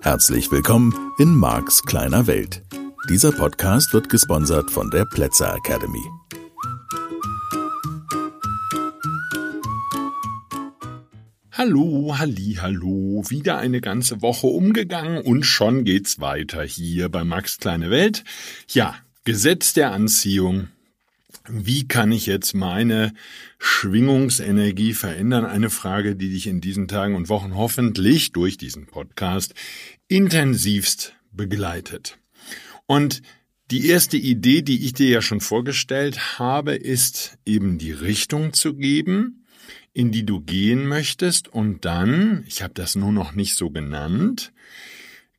Herzlich willkommen in Marks kleiner Welt. Dieser Podcast wird gesponsert von der Plätzer Academy. Hallo, hallihallo, wieder eine ganze Woche umgegangen und schon geht's weiter hier bei Max kleine Welt. Ja, Gesetz der Anziehung. Wie kann ich jetzt meine Schwingungsenergie verändern? Eine Frage, die dich in diesen Tagen und Wochen hoffentlich durch diesen Podcast intensivst begleitet. Und die erste Idee, die ich dir ja schon vorgestellt habe, ist eben die Richtung zu geben, in die du gehen möchtest und dann, ich habe das nur noch nicht so genannt,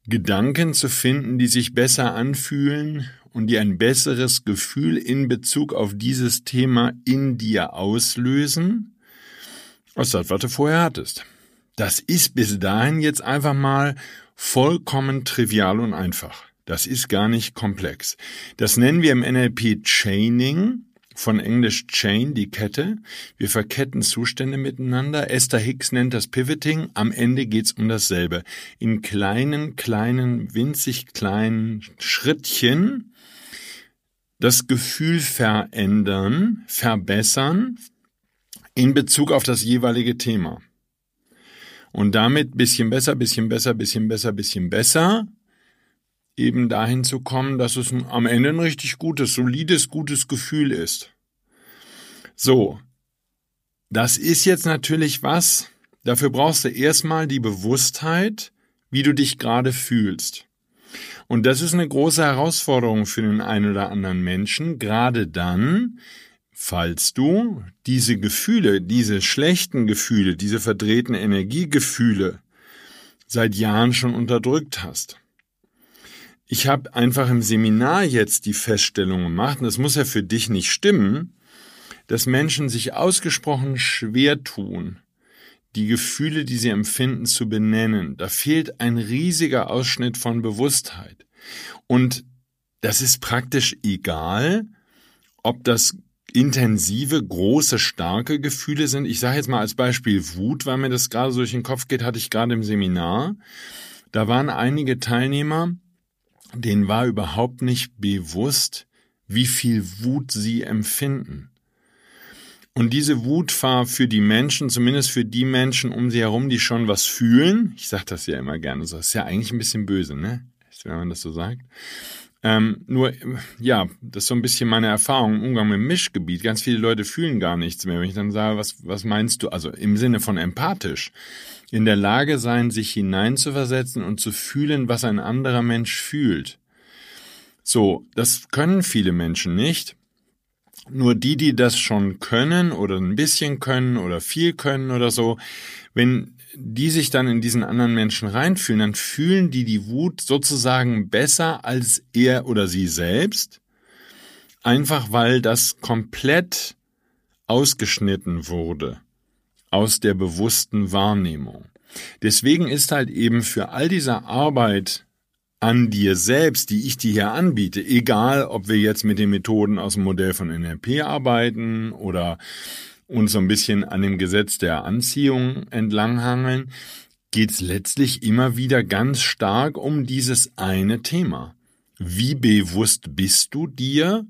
Gedanken zu finden, die sich besser anfühlen und die ein besseres Gefühl in Bezug auf dieses Thema in dir auslösen, als das, was du vorher hattest. Das ist bis dahin jetzt einfach mal vollkommen trivial und einfach. Das ist gar nicht komplex. Das nennen wir im NLP Chaining, von Englisch Chain, die Kette. Wir verketten Zustände miteinander. Esther Hicks nennt das Pivoting. Am Ende geht's um dasselbe. In kleinen, winzig kleinen Schrittchen das Gefühl verändern, verbessern in Bezug auf das jeweilige Thema. Und damit bisschen besser eben dahin zu kommen, dass es am Ende ein richtig gutes, solides, gutes Gefühl ist. So, das ist jetzt natürlich was, dafür brauchst du erstmal die Bewusstheit, wie du dich gerade fühlst. Und das ist eine große Herausforderung für den einen oder anderen Menschen, gerade dann, falls du diese Gefühle, diese schlechten Gefühle, diese verdrehten Energiegefühle seit Jahren schon unterdrückt hast. Ich habe einfach im Seminar jetzt die Feststellung gemacht, und das muss ja für dich nicht stimmen, dass Menschen sich ausgesprochen schwer tun, die Gefühle, die sie empfinden, zu benennen. Da fehlt ein riesiger Ausschnitt von Bewusstheit. Und das ist praktisch egal, ob das intensive, große, starke Gefühle sind. Ich sage jetzt mal als Beispiel Wut, weil mir das gerade so durch den Kopf geht, hatte ich gerade im Seminar. Da waren einige Teilnehmer, denen war überhaupt nicht bewusst, wie viel Wut sie empfinden. Und diese Wut war für die Menschen, zumindest für die Menschen um sie herum, die schon was fühlen. Ich sage das ja immer gerne so. Das ist ja eigentlich ein bisschen böse, ne? Wenn man das so sagt. Das ist so ein bisschen meine Erfahrung im Umgang mit dem Mischgebiet. Ganz viele Leute fühlen gar nichts mehr. Wenn ich dann sage, was meinst du? Also im Sinne von empathisch. In der Lage sein, sich hineinzuversetzen und zu fühlen, was ein anderer Mensch fühlt. So, das können viele Menschen nicht. Nur die das schon können oder ein bisschen können oder viel können oder so, wenn die sich dann in diesen anderen Menschen reinfühlen, dann fühlen die Wut sozusagen besser als er oder sie selbst, einfach weil das komplett ausgeschnitten wurde aus der bewussten Wahrnehmung. Deswegen ist halt eben für all diese Arbeit an dir selbst, die ich dir hier anbiete, egal ob wir jetzt mit den Methoden aus dem Modell von NLP arbeiten oder uns so ein bisschen an dem Gesetz der Anziehung entlanghangeln, geht's letztlich immer wieder ganz stark um dieses eine Thema. Wie bewusst bist du dir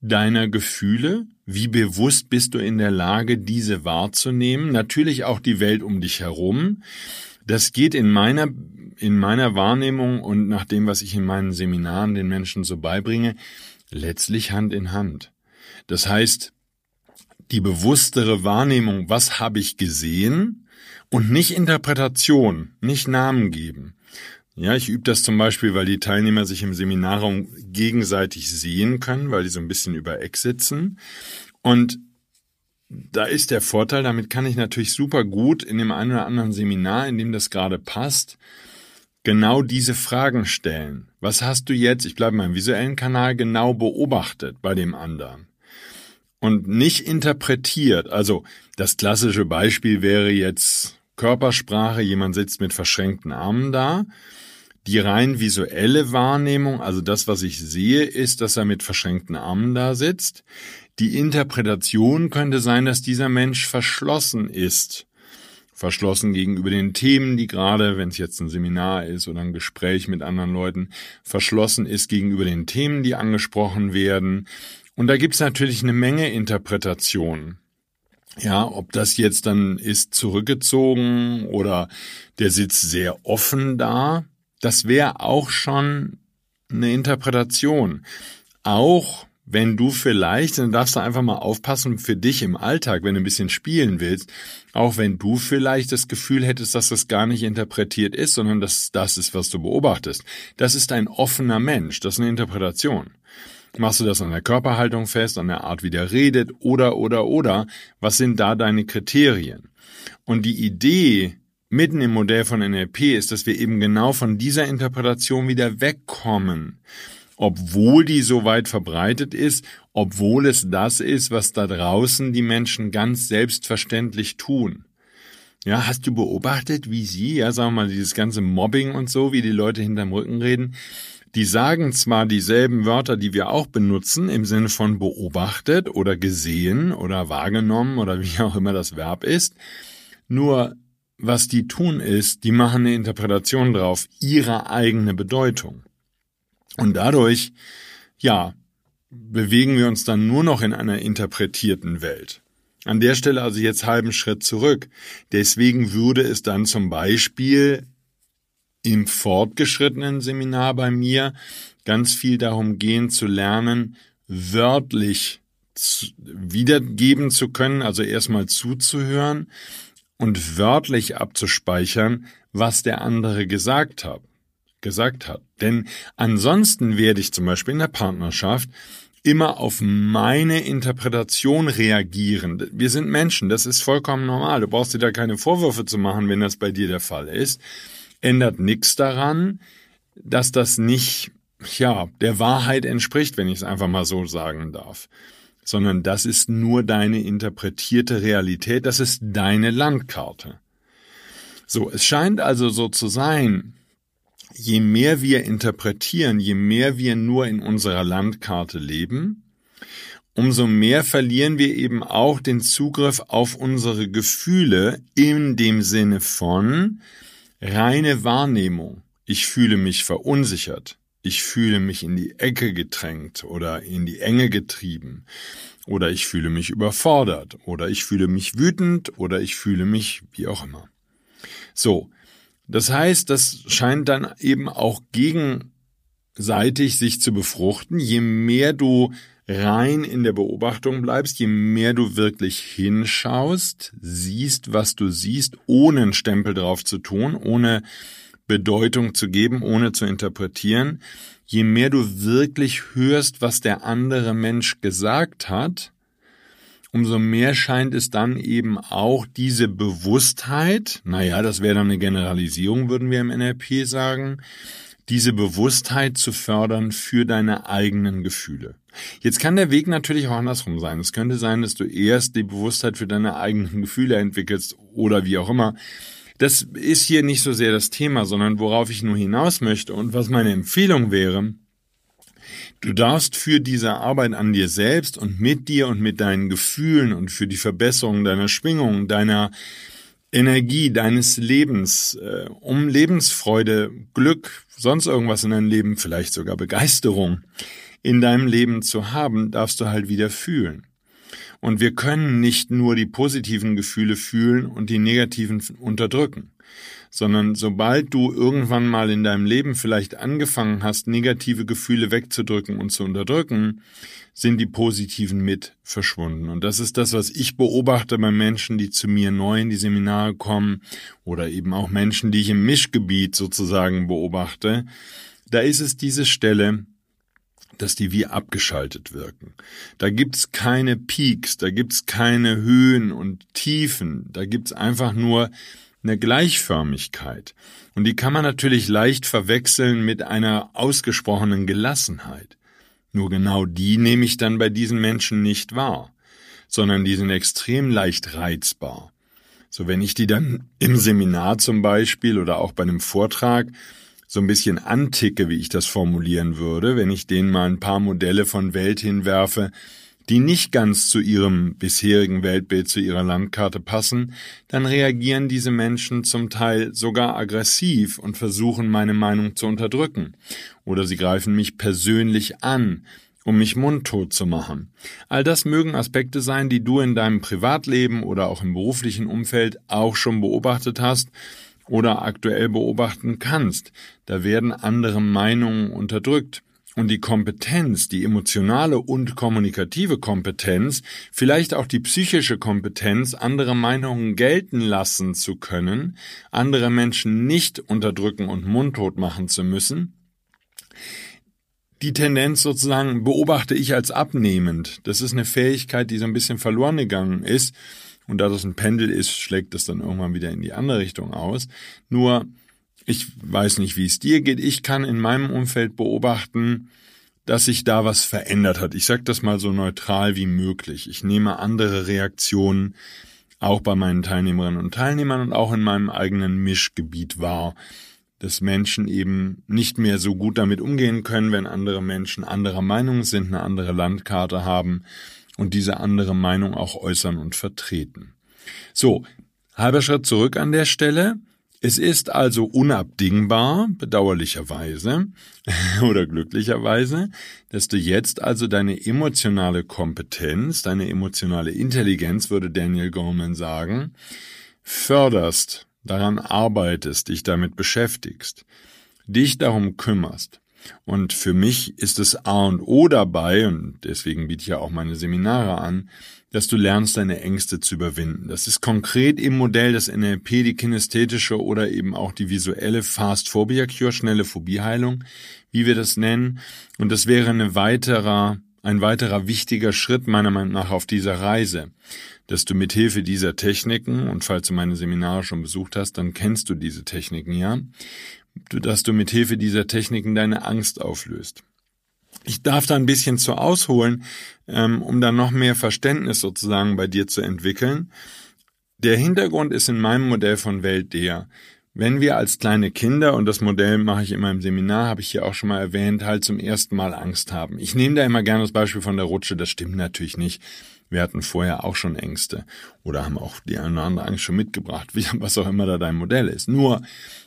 deiner Gefühle? Wie bewusst bist du in der Lage, diese wahrzunehmen? Natürlich auch die Welt um dich herum. Das geht in meiner Wahrnehmung und nach dem, was ich in meinen Seminaren den Menschen so beibringe, letztlich Hand in Hand. Das heißt, die bewusstere Wahrnehmung, was habe ich gesehen, und nicht Interpretation, nicht Namen geben. Ja, ich übe das zum Beispiel, weil die Teilnehmer sich im Seminarraum gegenseitig sehen können, weil die so ein bisschen über Eck sitzen. Und da ist der Vorteil, damit kann ich natürlich super gut in dem einen oder anderen Seminar, in dem das gerade passt, genau diese Fragen stellen. Was hast du jetzt, ich bleibe mal im visuellen Kanal, genau beobachtet bei dem anderen? Und nicht interpretiert. Also das klassische Beispiel wäre jetzt Körpersprache. Jemand sitzt mit verschränkten Armen da. Die rein visuelle Wahrnehmung, also das, was ich sehe, ist, dass er mit verschränkten Armen da sitzt. Die Interpretation könnte sein, dass dieser Mensch verschlossen ist. Verschlossen gegenüber den Themen, die gerade, wenn es jetzt ein Seminar ist oder ein Gespräch mit anderen Leuten, verschlossen ist gegenüber den Themen, die angesprochen werden. Und da gibt es natürlich eine Menge Interpretationen. Ja, ob das jetzt dann ist zurückgezogen oder der sitzt sehr offen da, das wäre auch schon eine Interpretation. Auch wenn du vielleicht, dann darfst du einfach mal aufpassen für dich im Alltag, wenn du ein bisschen spielen willst, auch wenn du vielleicht das Gefühl hättest, dass das gar nicht interpretiert ist, sondern dass das ist, was du beobachtest. Das ist ein offener Mensch, das ist eine Interpretation. Machst du das an der Körperhaltung fest, an der Art, wie der redet, oder? Was sind da deine Kriterien? Und die Idee mitten im Modell von NLP ist, dass wir eben genau von dieser Interpretation wieder wegkommen, obwohl die so weit verbreitet ist, obwohl es das ist, was da draußen die Menschen ganz selbstverständlich tun. Ja, hast du beobachtet, wie sie, ja, sagen wir mal, dieses ganze Mobbing und so, wie die Leute hinterm Rücken reden? Die sagen zwar dieselben Wörter, die wir auch benutzen, im Sinne von beobachtet oder gesehen oder wahrgenommen oder wie auch immer das Verb ist. Nur was die tun ist, die machen eine Interpretation drauf, ihre eigene Bedeutung. Und dadurch, ja, bewegen wir uns dann nur noch in einer interpretierten Welt. An der Stelle also jetzt halben Schritt zurück. Deswegen würde es dann zum Beispiel im fortgeschrittenen Seminar bei mir ganz viel darum gehen zu lernen, wörtlich wiedergeben zu können, also erstmal zuzuhören und wörtlich abzuspeichern, was der andere gesagt hat. Denn ansonsten werde ich zum Beispiel in der Partnerschaft immer auf meine Interpretation reagieren. Wir sind Menschen, das ist vollkommen normal. Du brauchst dir da keine Vorwürfe zu machen, wenn das bei dir der Fall ist. Ändert nichts daran, dass das nicht, ja, der Wahrheit entspricht, wenn ich es einfach mal so sagen darf. Sondern das ist nur deine interpretierte Realität, das ist deine Landkarte. So, es scheint also so zu sein, je mehr wir interpretieren, je mehr wir nur in unserer Landkarte leben, umso mehr verlieren wir eben auch den Zugriff auf unsere Gefühle in dem Sinne von reine Wahrnehmung. Ich fühle mich verunsichert. Ich fühle mich in die Ecke gedrängt oder in die Enge getrieben. Oder ich fühle mich überfordert. Oder ich fühle mich wütend. Oder ich fühle mich wie auch immer. So, das heißt, das scheint dann eben auch gegenseitig sich zu befruchten. Je mehr du rein in der Beobachtung bleibst, je mehr du wirklich hinschaust, siehst, was du siehst, ohne einen Stempel drauf zu tun, ohne Bedeutung zu geben, ohne zu interpretieren, je mehr du wirklich hörst, was der andere Mensch gesagt hat, umso mehr scheint es dann eben auch diese Bewusstheit, naja, das wäre dann eine Generalisierung, würden wir im NLP sagen, diese Bewusstheit zu fördern für deine eigenen Gefühle. Jetzt kann der Weg natürlich auch andersrum sein. Es könnte sein, dass du erst die Bewusstheit für deine eigenen Gefühle entwickelst oder wie auch immer. Das ist hier nicht so sehr das Thema, sondern worauf ich nur hinaus möchte und was meine Empfehlung wäre, du darfst für diese Arbeit an dir selbst und mit dir und mit deinen Gefühlen und für die Verbesserung deiner Schwingung, deiner Energie, deines Lebens, um Lebensfreude, Glück, sonst irgendwas in deinem Leben, vielleicht sogar Begeisterung in deinem Leben zu haben, darfst du halt wieder fühlen. Und wir können nicht nur die positiven Gefühle fühlen und die negativen unterdrücken, sondern sobald du irgendwann mal in deinem Leben vielleicht angefangen hast, negative Gefühle wegzudrücken und zu unterdrücken, sind die positiven mit verschwunden. Und das ist das, was ich beobachte bei Menschen, die zu mir neu in die Seminare kommen oder eben auch Menschen, die ich im Mischgebiet sozusagen beobachte. Da ist es diese Stelle, dass die wie abgeschaltet wirken. Da gibt's keine Peaks, da gibt's keine Höhen und Tiefen, da gibt's einfach nur eine Gleichförmigkeit. Und die kann man natürlich leicht verwechseln mit einer ausgesprochenen Gelassenheit. Nur genau die nehme ich dann bei diesen Menschen nicht wahr, sondern die sind extrem leicht reizbar. So, wenn ich die dann im Seminar zum Beispiel oder auch bei einem Vortrag so ein bisschen anticke, wie ich das formulieren würde, wenn ich denen mal ein paar Modelle von Welt hinwerfe, die nicht ganz zu ihrem bisherigen Weltbild, zu ihrer Landkarte passen, dann reagieren diese Menschen zum Teil sogar aggressiv und versuchen, meine Meinung zu unterdrücken. Oder sie greifen mich persönlich an, um mich mundtot zu machen. All das mögen Aspekte sein, die du in deinem Privatleben oder auch im beruflichen Umfeld auch schon beobachtet hast oder aktuell beobachten kannst. Da werden andere Meinungen unterdrückt. Und die Kompetenz, die emotionale und kommunikative Kompetenz, vielleicht auch die psychische Kompetenz, andere Meinungen gelten lassen zu können, andere Menschen nicht unterdrücken und mundtot machen zu müssen, die Tendenz sozusagen beobachte ich als abnehmend. Das ist eine Fähigkeit, die so ein bisschen verloren gegangen ist. Und da das ein Pendel ist, schlägt das dann irgendwann wieder in die andere Richtung aus. Nur, ich weiß nicht, wie es dir geht. Ich kann in meinem Umfeld beobachten, dass sich da was verändert hat. Ich sage das mal so neutral wie möglich. Ich nehme andere Reaktionen auch bei meinen Teilnehmerinnen und Teilnehmern und auch in meinem eigenen Mischgebiet wahr, dass Menschen eben nicht mehr so gut damit umgehen können, wenn andere Menschen anderer Meinung sind, eine andere Landkarte haben und diese andere Meinung auch äußern und vertreten. So, halber Schritt zurück an der Stelle. Es ist also unabdingbar, bedauerlicherweise oder glücklicherweise, dass du jetzt also deine emotionale Kompetenz, deine emotionale Intelligenz, würde Daniel Goleman sagen, förderst, daran arbeitest, dich damit beschäftigst, dich darum kümmerst. Und für mich ist es A und O dabei, und deswegen biete ich ja auch meine Seminare an, dass du lernst, deine Ängste zu überwinden. Das ist konkret im Modell des NLP die kinästhetische oder eben auch die visuelle Fast Phobia Cure, schnelle Phobieheilung, wie wir das nennen. Und das wäre ein weiterer wichtiger Schritt meiner Meinung nach auf dieser Reise, dass du mithilfe dieser Techniken, und falls du meine Seminare schon besucht hast, dann kennst du diese Techniken ja, dass du mithilfe dieser Techniken deine Angst auflöst. Ich darf da ein bisschen zu ausholen, um dann noch mehr Verständnis sozusagen bei dir zu entwickeln. Der Hintergrund ist in meinem Modell von Welt der, wenn wir als kleine Kinder, und das Modell mache ich in meinem Seminar, habe ich hier auch schon mal erwähnt, halt zum ersten Mal Angst haben. Ich nehme da immer gerne das Beispiel von der Rutsche, das stimmt natürlich nicht. Wir hatten vorher auch schon Ängste oder haben auch die eine oder andere Angst schon mitgebracht, was auch immer da dein Modell ist. Nur,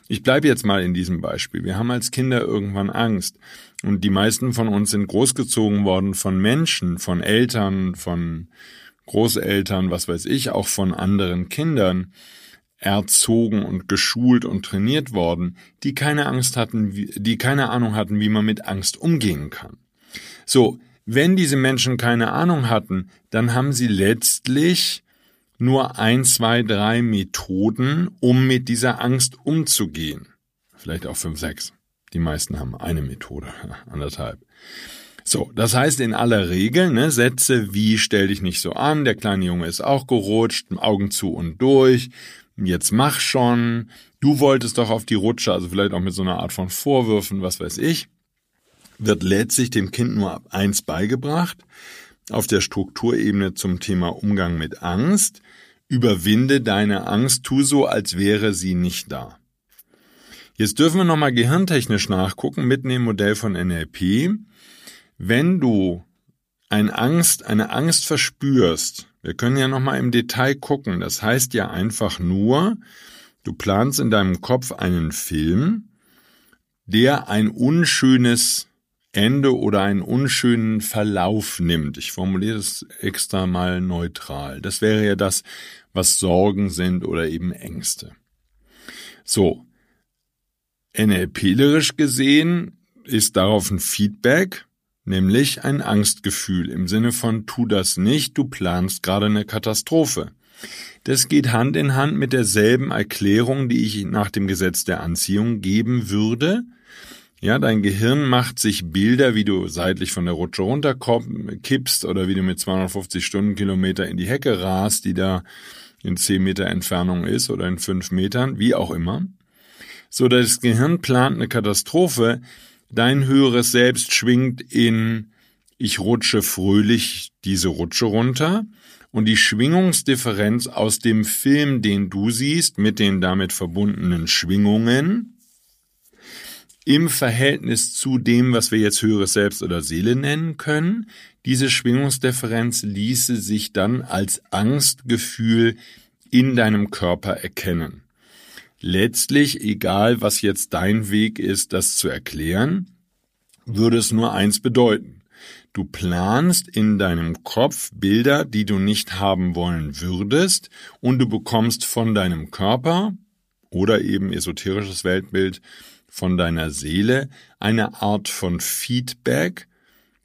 ich bleibe jetzt mal in diesem Beispiel. Wir haben als Kinder irgendwann Angst und die meisten von uns sind großgezogen worden von Menschen, von Eltern, von Großeltern, was weiß ich, auch von anderen Kindern, erzogen und geschult und trainiert worden, die keine Angst hatten, die keine Ahnung hatten, wie man mit Angst umgehen kann. So, wenn diese Menschen keine Ahnung hatten, dann haben sie letztlich nur 1, 2, 3 Methoden, um mit dieser Angst umzugehen. Vielleicht auch 5, 6. Die meisten haben eine Methode, 1,5. So, das heißt in aller Regel, ne, Sätze wie stell dich nicht so an, der kleine Junge ist auch gerutscht, Augen zu und durch, jetzt mach schon, du wolltest doch auf die Rutsche, also vielleicht auch mit so einer Art von Vorwürfen, was weiß ich, wird letztlich dem Kind nur ab 1 beigebracht. Auf der Strukturebene zum Thema Umgang mit Angst, überwinde deine Angst, tu so, als wäre sie nicht da. Jetzt dürfen wir nochmal gehirntechnisch nachgucken, mitten im Modell von NLP. Wenn du eine Angst verspürst, wir können ja nochmal im Detail gucken, das heißt ja einfach nur, du planst in deinem Kopf einen Film, der ein unschönes Ende oder einen unschönen Verlauf nimmt. Ich formuliere das extra mal neutral. Das wäre ja das, was Sorgen sind oder eben Ängste. So, NLP-lerisch gesehen ist darauf ein Feedback, nämlich ein Angstgefühl im Sinne von tu das nicht, du planst gerade eine Katastrophe. Das geht Hand in Hand mit derselben Erklärung, die ich nach dem Gesetz der Anziehung geben würde. Ja, dein Gehirn macht sich Bilder, wie du seitlich von der Rutsche runterkippst oder wie du mit 250 Stundenkilometer in die Hecke rast, die da in 10 Meter Entfernung ist oder in 5 Metern, wie auch immer. So, das Gehirn plant eine Katastrophe. Dein höheres Selbst schwingt in ich rutsche fröhlich diese Rutsche runter und die Schwingungsdifferenz aus dem Film, den du siehst, mit den damit verbundenen Schwingungen, im Verhältnis zu dem, was wir jetzt höheres Selbst oder Seele nennen können. Diese Schwingungsdifferenz ließe sich dann als Angstgefühl in deinem Körper erkennen. Letztlich, egal was jetzt dein Weg ist, das zu erklären, würde es nur eins bedeuten. Du planst in deinem Kopf Bilder, die du nicht haben wollen würdest, und du bekommst von deinem Körper oder eben esoterisches Weltbild von deiner Seele eine Art von Feedback,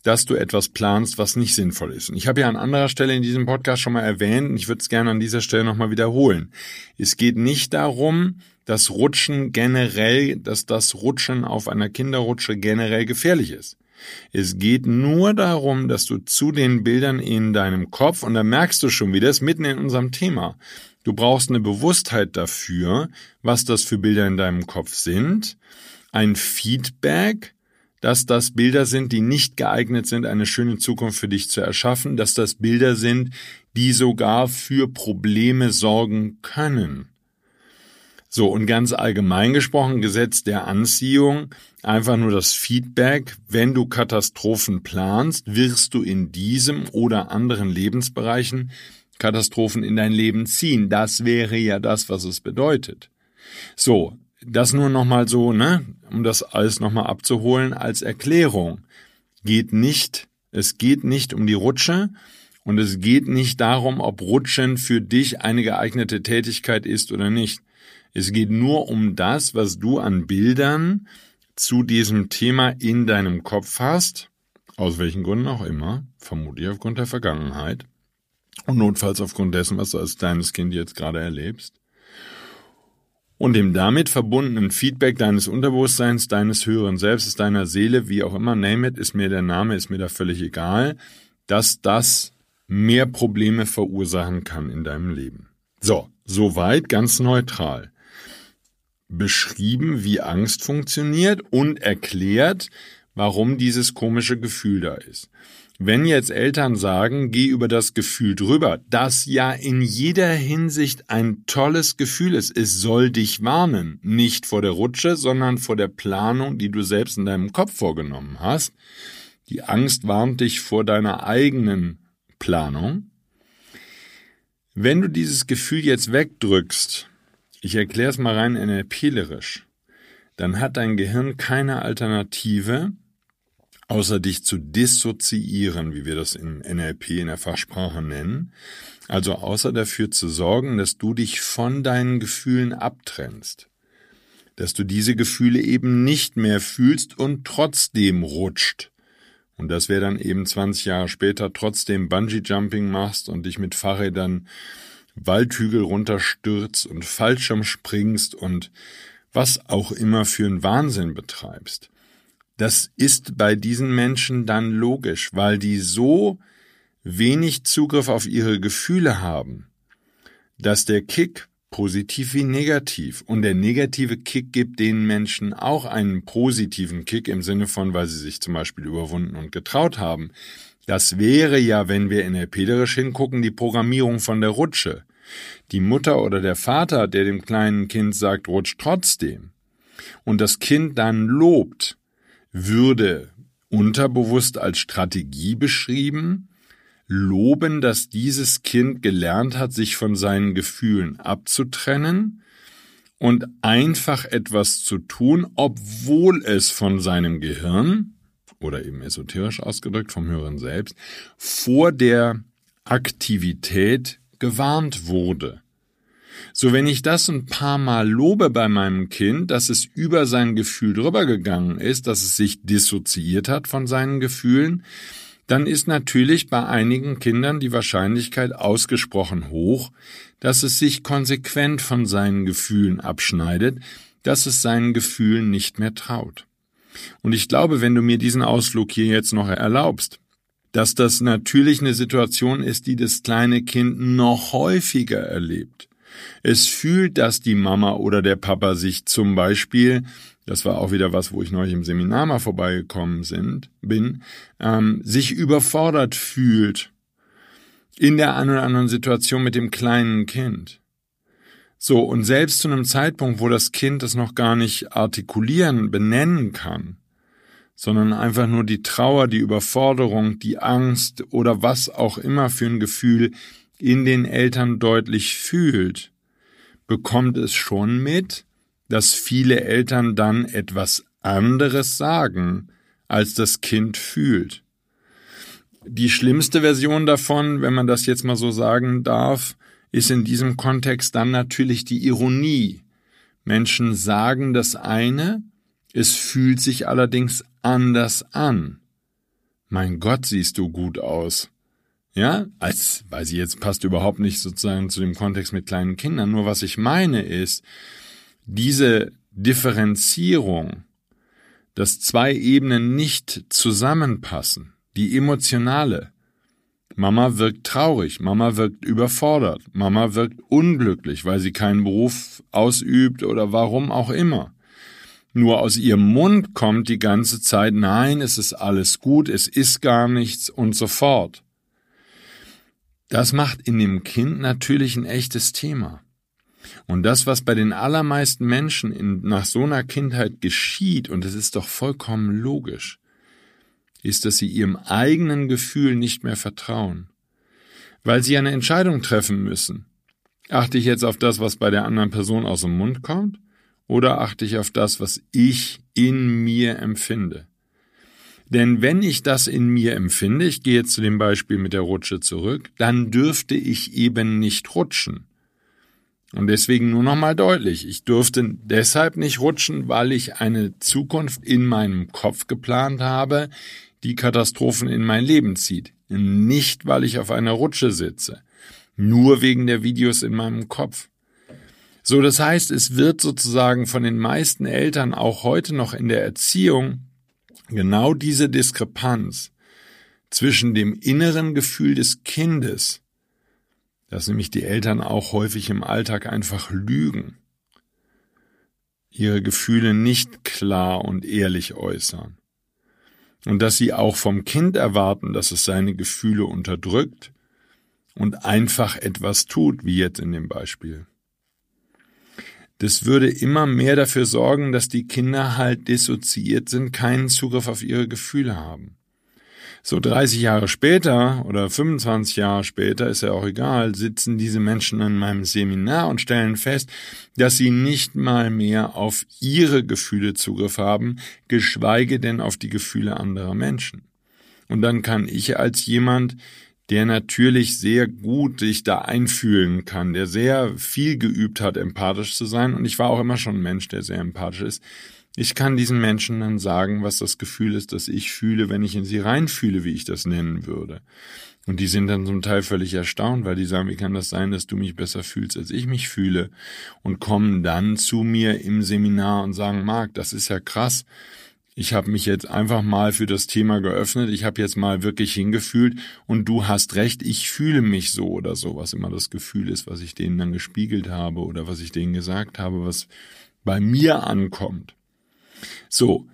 dass du etwas planst, was nicht sinnvoll ist. Und ich habe ja an anderer Stelle in diesem Podcast schon mal erwähnt, und ich würde es gerne an dieser Stelle nochmal wiederholen. Es geht nicht darum, dass Rutschen generell, dass das Rutschen auf einer Kinderrutsche generell gefährlich ist. Es geht nur darum, dass du zu den Bildern in deinem Kopf, und da merkst du schon wieder, das ist mitten in unserem Thema, du brauchst eine Bewusstheit dafür, was das für Bilder in deinem Kopf sind, ein Feedback, dass das Bilder sind, die nicht geeignet sind, eine schöne Zukunft für dich zu erschaffen, dass das Bilder sind, die sogar für Probleme sorgen können. So, und ganz allgemein gesprochen, Gesetz der Anziehung, einfach nur das Feedback, wenn du Katastrophen planst, wirst du in diesem oder anderen Lebensbereichen Katastrophen in dein Leben ziehen. Das wäre ja das, was es bedeutet. So, das nur nochmal so, ne, um das alles nochmal abzuholen als Erklärung. Es geht nicht um die Rutsche und es geht nicht darum, ob Rutschen für dich eine geeignete Tätigkeit ist oder nicht. Es geht nur um das, was du an Bildern zu diesem Thema in deinem Kopf hast, aus welchen Gründen auch immer, vermutlich aufgrund der Vergangenheit und notfalls aufgrund dessen, was du als kleines Kind jetzt gerade erlebst. Und dem damit verbundenen Feedback deines Unterbewusstseins, deines höheren Selbstes, deiner Seele, wie auch immer, name it, ist mir der Name, ist mir da völlig egal, dass das mehr Probleme verursachen kann in deinem Leben. So, soweit ganz neutral. Beschrieben, wie Angst funktioniert und erklärt, warum dieses komische Gefühl da ist. Wenn jetzt Eltern sagen, geh über das Gefühl drüber, das ja in jeder Hinsicht ein tolles Gefühl ist. Es soll dich warnen, nicht vor der Rutsche, sondern vor der Planung, die du selbst in deinem Kopf vorgenommen hast. Die Angst warnt dich vor deiner eigenen Planung. Wenn du dieses Gefühl jetzt wegdrückst, ich erkläre es mal rein NLP-lerisch, dann hat dein Gehirn keine Alternative, außer dich zu dissoziieren, wie wir das in NLP in der Fachsprache nennen, also außer dafür zu sorgen, dass du dich von deinen Gefühlen abtrennst, dass du diese Gefühle eben nicht mehr fühlst und trotzdem rutscht. Und das wäre dann eben 20 Jahre später trotzdem Bungee-Jumping machst und dich mit Fahrrädern Waldhügel runterstürzt und Fallschirm springst und was auch immer für einen Wahnsinn betreibst. Das ist bei diesen Menschen dann logisch, weil die so wenig Zugriff auf ihre Gefühle haben, dass der Kick positiv wie negativ, und der negative Kick gibt den Menschen auch einen positiven Kick im Sinne von, weil sie sich zum Beispiel überwunden und getraut haben. Das wäre ja, wenn wir NLP-lerisch hingucken, die Programmierung von der Rutsche. Die Mutter oder der Vater, der dem kleinen Kind sagt, rutsch trotzdem, und das Kind dann lobt, würde unterbewusst als Strategie beschrieben, loben, dass dieses Kind gelernt hat, sich von seinen Gefühlen abzutrennen und einfach etwas zu tun, obwohl es von seinem Gehirn, oder eben esoterisch ausgedrückt vom höheren Selbst, vor der Aktivität gewarnt wurde. So, wenn ich das ein paar Mal lobe bei meinem Kind, dass es über sein Gefühl drüber gegangen ist, dass es sich dissoziiert hat von seinen Gefühlen, dann ist natürlich bei einigen Kindern die Wahrscheinlichkeit ausgesprochen hoch, dass es sich konsequent von seinen Gefühlen abschneidet, dass es seinen Gefühlen nicht mehr traut. Und ich glaube, wenn du mir diesen Ausflug hier jetzt noch erlaubst, dass das natürlich eine Situation ist, die das kleine Kind noch häufiger erlebt. Es fühlt, dass die Mama oder der Papa sich zum Beispiel, das war auch wieder was, wo ich neulich im Seminar mal vorbeigekommen bin, sich überfordert fühlt in der einen oder anderen Situation mit dem kleinen Kind. So, und selbst zu einem Zeitpunkt, wo das Kind das noch gar nicht artikulieren, benennen kann, sondern einfach nur die Trauer, die Überforderung, die Angst oder was auch immer für ein Gefühl in den Eltern deutlich fühlt, bekommt es schon mit, dass viele Eltern dann etwas anderes sagen, als das Kind fühlt. Die schlimmste Version davon, wenn man das jetzt mal so sagen darf, ist in diesem Kontext dann natürlich die Ironie. Menschen sagen das eine, es fühlt sich allerdings anders an. Mein Gott, siehst du gut aus. Ja, als, weiß ich jetzt, passt überhaupt nicht sozusagen zu dem Kontext mit kleinen Kindern. Nur was ich meine ist, diese Differenzierung, dass zwei Ebenen nicht zusammenpassen, die emotionale. Mama wirkt traurig, Mama wirkt überfordert, Mama wirkt unglücklich, weil sie keinen Beruf ausübt oder warum auch immer. Nur aus ihrem Mund kommt die ganze Zeit, nein, es ist alles gut, es ist gar nichts und so fort. Das macht in dem Kind natürlich ein echtes Thema. Und das, was bei den allermeisten Menschen nach so einer Kindheit geschieht, und es ist doch vollkommen logisch, ist, dass sie ihrem eigenen Gefühl nicht mehr vertrauen, weil sie eine Entscheidung treffen müssen. Achte ich jetzt auf das, was bei der anderen Person aus dem Mund kommt, oder achte ich auf das, was ich in mir empfinde? Denn wenn ich das in mir empfinde, ich gehe jetzt zu dem Beispiel mit der Rutsche zurück, dann dürfte ich eben nicht rutschen. Und deswegen nur nochmal deutlich, ich dürfte deshalb nicht rutschen, weil ich eine Zukunft in meinem Kopf geplant habe, die Katastrophen in mein Leben zieht. Nicht, weil ich auf einer Rutsche sitze. Nur wegen der Videos in meinem Kopf. So, das heißt, es wird sozusagen von den meisten Eltern auch heute noch in der Erziehung genau diese Diskrepanz zwischen dem inneren Gefühl des Kindes, dass nämlich die Eltern auch häufig im Alltag einfach lügen, ihre Gefühle nicht klar und ehrlich äußern und dass sie auch vom Kind erwarten, dass es seine Gefühle unterdrückt und einfach etwas tut, wie jetzt in dem Beispiel. Das würde immer mehr dafür sorgen, dass die Kinder halt dissoziiert sind, keinen Zugriff auf ihre Gefühle haben. So 30 Jahre später oder 25 Jahre später, ist ja auch egal, sitzen diese Menschen in meinem Seminar und stellen fest, dass sie nicht mal mehr auf ihre Gefühle Zugriff haben, geschweige denn auf die Gefühle anderer Menschen. Und dann kann ich als jemand, der natürlich sehr gut sich da einfühlen kann, der sehr viel geübt hat, empathisch zu sein. Und ich war auch immer schon ein Mensch, der sehr empathisch ist. Ich kann diesen Menschen dann sagen, was das Gefühl ist, das ich fühle, wenn ich in sie reinfühle, wie ich das nennen würde. Und die sind dann zum Teil völlig erstaunt, weil die sagen, wie kann das sein, dass du mich besser fühlst, als ich mich fühle? Und kommen dann zu mir im Seminar und sagen, Marc, das ist ja krass. Ich habe mich jetzt einfach mal für das Thema geöffnet, ich habe jetzt mal wirklich hingefühlt und du hast recht, ich fühle mich so oder so, was immer das Gefühl ist, was ich denen dann gespiegelt habe oder was ich denen gesagt habe, was bei mir ankommt. So,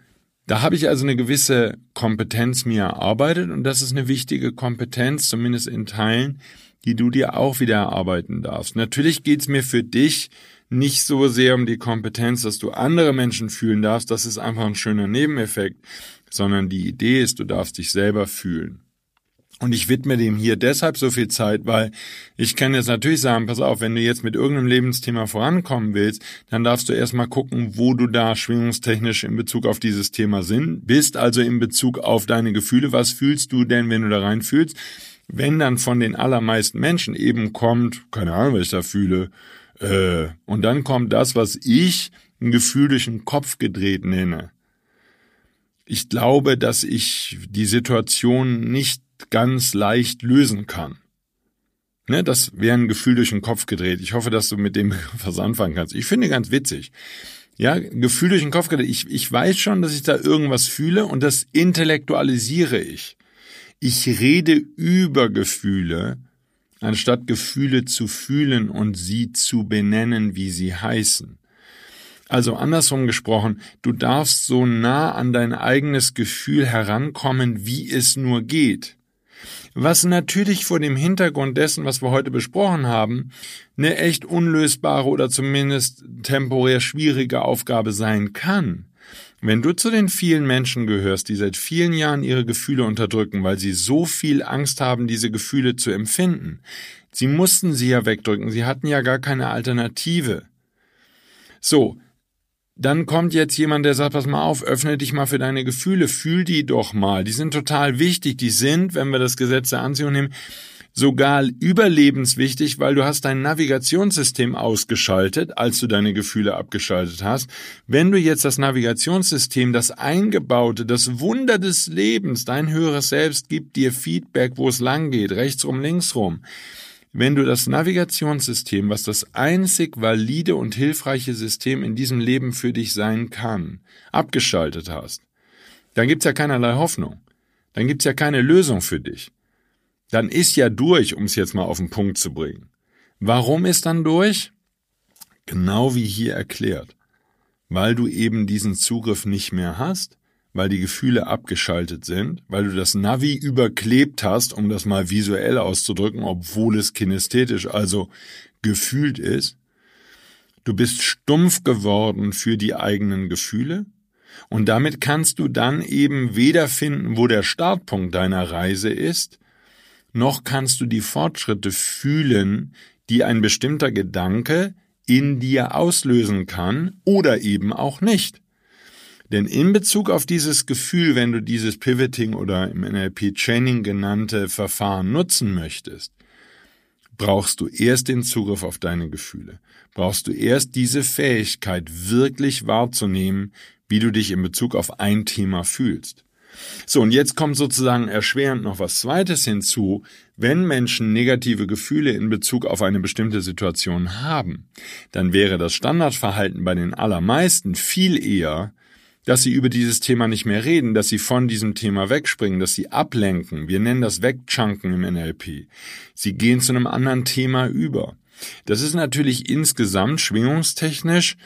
da habe ich also eine gewisse Kompetenz mir erarbeitet und das ist eine wichtige Kompetenz, zumindest in Teilen, die du dir auch wieder erarbeiten darfst. Natürlich geht's mir für dich nicht so sehr um die Kompetenz, dass du andere Menschen fühlen darfst, das ist einfach ein schöner Nebeneffekt, sondern die Idee ist, du darfst dich selber fühlen. Und ich widme dem hier deshalb so viel Zeit, weil ich kann jetzt natürlich sagen, pass auf, wenn du jetzt mit irgendeinem Lebensthema vorankommen willst, dann darfst du erstmal gucken, wo du da schwingungstechnisch in Bezug auf dieses Thema bist, also in Bezug auf deine Gefühle. Was fühlst du denn, wenn du da reinfühlst? Wenn dann von den allermeisten Menschen eben kommt, keine Ahnung, was ich da fühle, und dann kommt das, was ich ein Gefühl durch den Kopf gedreht nenne. Ich glaube, dass ich die Situation nicht ganz leicht lösen kann. Ne, das wäre ein Gefühl durch den Kopf gedreht. Ich hoffe, dass du mit dem was anfangen kannst. Ich finde ganz witzig. Ja, Gefühl durch den Kopf gedreht. Ich weiß schon, dass ich da irgendwas fühle und das intellektualisiere ich. Ich rede über Gefühle, anstatt Gefühle zu fühlen und sie zu benennen, wie sie heißen. Also andersrum gesprochen, du darfst so nah an dein eigenes Gefühl herankommen, wie es nur geht. was natürlich vor dem Hintergrund dessen, was wir heute besprochen haben, eine echt unlösbare oder zumindest temporär schwierige Aufgabe sein kann. Wenn du zu den vielen Menschen gehörst, die seit vielen Jahren ihre Gefühle unterdrücken, weil sie so viel Angst haben, diese Gefühle zu empfinden, sie mussten sie ja wegdrücken, sie hatten ja gar keine Alternative. So, dann kommt jetzt jemand, der sagt, pass mal auf, öffne dich mal für deine Gefühle, fühl die doch mal, die sind total wichtig, die sind, wenn wir das Gesetz der Anziehung nehmen, sogar überlebenswichtig, weil du hast dein Navigationssystem ausgeschaltet, als du deine Gefühle abgeschaltet hast. Wenn du jetzt das Navigationssystem, das Eingebaute, das Wunder des Lebens, dein höheres Selbst gibt dir Feedback, wo es lang geht, rechts rum, links rum. Wenn du das Navigationssystem, was das einzig valide und hilfreiche System in diesem Leben für dich sein kann, abgeschaltet hast, dann gibt's ja keinerlei Hoffnung. Dann gibt's ja keine Lösung für dich. Dann ist ja durch, um es jetzt mal auf den Punkt zu bringen. Warum ist dann durch? Genau wie hier erklärt. Weil du eben diesen Zugriff nicht mehr hast, weil die Gefühle abgeschaltet sind, weil du das Navi überklebt hast, um das mal visuell auszudrücken, obwohl es kinästhetisch, also gefühlt ist. Du bist stumpf geworden für die eigenen Gefühle. Und damit kannst du dann eben weder finden, wo der Startpunkt deiner Reise ist, noch kannst du die Fortschritte fühlen, die ein bestimmter Gedanke in dir auslösen kann oder eben auch nicht. Denn in Bezug auf dieses Gefühl, wenn du dieses Pivoting oder im NLP Chaining genannte Verfahren nutzen möchtest, brauchst du erst den Zugriff auf deine Gefühle. Brauchst du erst diese Fähigkeit, wirklich wahrzunehmen, wie du dich in Bezug auf ein Thema fühlst. So, und jetzt kommt sozusagen erschwerend noch was Zweites hinzu, wenn Menschen negative Gefühle in Bezug auf eine bestimmte Situation haben, dann wäre das Standardverhalten bei den allermeisten viel eher, dass sie über dieses Thema nicht mehr reden, dass sie von diesem Thema wegspringen, dass sie ablenken. Wir nennen das Wegchunken im NLP. Sie gehen zu einem anderen Thema über. Das ist natürlich insgesamt schwingungstechnisch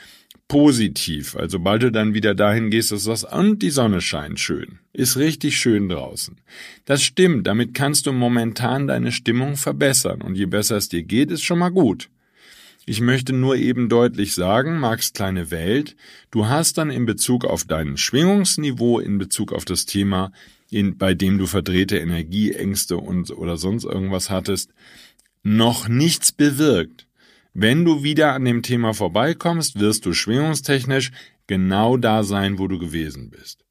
positiv, weil sobald du dann wieder dahin gehst, dass du sagst, und die Sonne scheint schön, ist richtig schön draußen. Das stimmt, damit kannst du momentan deine Stimmung verbessern und je besser es dir geht, ist schon mal gut. Ich möchte nur eben deutlich sagen, Marks kleine Welt, du hast dann in Bezug auf dein Schwingungsniveau, in Bezug auf das Thema, bei dem du verdrehte Energieängste und oder sonst irgendwas hattest, noch nichts bewirkt. Wenn du wieder an dem Thema vorbeikommst, wirst du schwingungstechnisch genau da sein, wo du gewesen bist.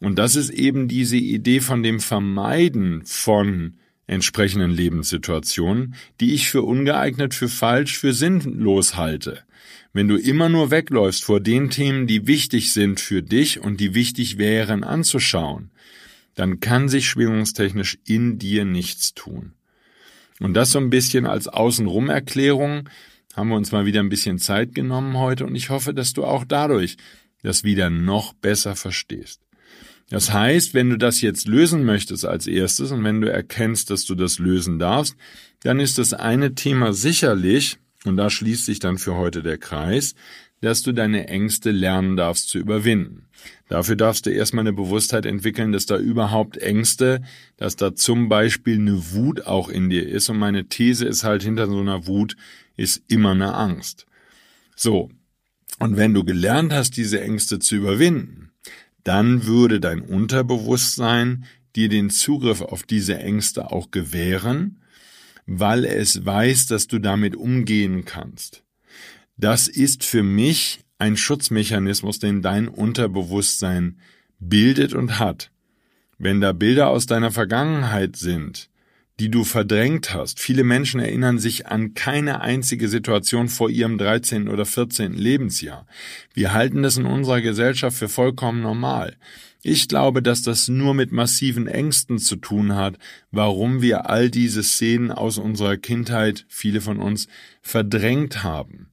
Und das ist eben diese Idee von dem Vermeiden von entsprechenden Lebenssituationen, die ich für ungeeignet, für falsch, für sinnlos halte. Wenn du immer nur wegläufst vor den Themen, die wichtig sind für dich und die wichtig wären anzuschauen, dann kann sich schwingungstechnisch in dir nichts tun. Und das so ein bisschen als Außenrum-Erklärung, haben wir uns mal wieder ein bisschen Zeit genommen heute und ich hoffe, dass du auch dadurch das wieder noch besser verstehst. Das heißt, wenn du das jetzt lösen möchtest als erstes und wenn du erkennst, dass du das lösen darfst, dann ist das eine Thema sicherlich, und da schließt sich dann für heute der Kreis, dass du deine Ängste lernen darfst zu überwinden. Dafür darfst du erstmal eine Bewusstheit entwickeln, dass da überhaupt Ängste, dass da zum Beispiel eine Wut auch in dir ist. Und meine These ist halt, hinter so einer Wut ist immer eine Angst. So, und wenn du gelernt hast, diese Ängste zu überwinden, dann würde dein Unterbewusstsein dir den Zugriff auf diese Ängste auch gewähren, weil es weiß, dass du damit umgehen kannst. Das ist für mich ein Schutzmechanismus, den dein Unterbewusstsein bildet und hat. Wenn da Bilder aus deiner Vergangenheit sind, die du verdrängt hast, viele Menschen erinnern sich an keine einzige Situation vor ihrem 13. oder 14. Lebensjahr. Wir halten das in unserer Gesellschaft für vollkommen normal. Ich glaube, dass das nur mit massiven Ängsten zu tun hat, warum wir all diese Szenen aus unserer Kindheit, viele von uns, verdrängt haben.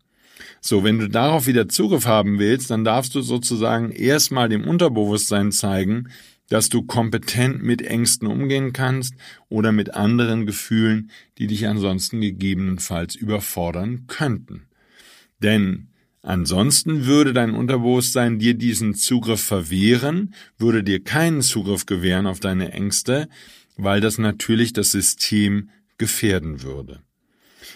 So, wenn du darauf wieder Zugriff haben willst, dann darfst du sozusagen erstmal dem Unterbewusstsein zeigen, dass du kompetent mit Ängsten umgehen kannst oder mit anderen Gefühlen, die dich ansonsten gegebenenfalls überfordern könnten. Denn ansonsten würde dein Unterbewusstsein dir diesen Zugriff verwehren, würde dir keinen Zugriff gewähren auf deine Ängste weil das natürlich das System gefährden würde.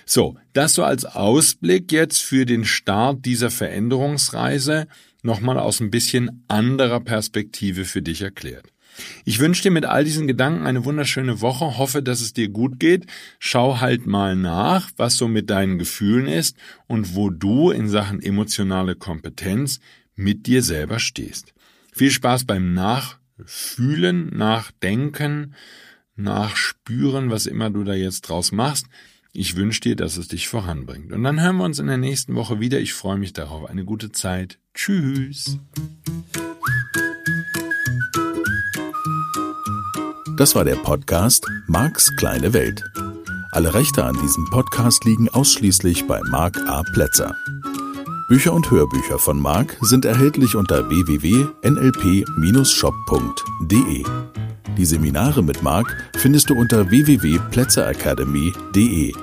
So, das so als Ausblick jetzt für den Start dieser Veränderungsreise nochmal aus ein bisschen anderer Perspektive für dich erklärt. Ich wünsche dir mit all diesen Gedanken eine wunderschöne Woche, hoffe, dass es dir gut geht. Schau halt mal nach, was so mit deinen Gefühlen ist und wo du in Sachen emotionale Kompetenz mit dir selber stehst. Viel Spaß beim Nachfühlen, Nachdenken, Nachspüren, was immer du da jetzt draus machst. Ich wünsche dir, dass es dich voranbringt. Und dann hören wir uns in der nächsten Woche wieder. Ich freue mich darauf. Eine gute Zeit. Tschüss. Das war der Podcast Marks kleine Welt. Alle Rechte an diesem Podcast liegen ausschließlich bei Mark A. Plätzer. Bücher und Hörbücher von Mark sind erhältlich unter www.nlp-shop.de. Die Seminare mit Mark findest du unter www.plätzeracademy.de.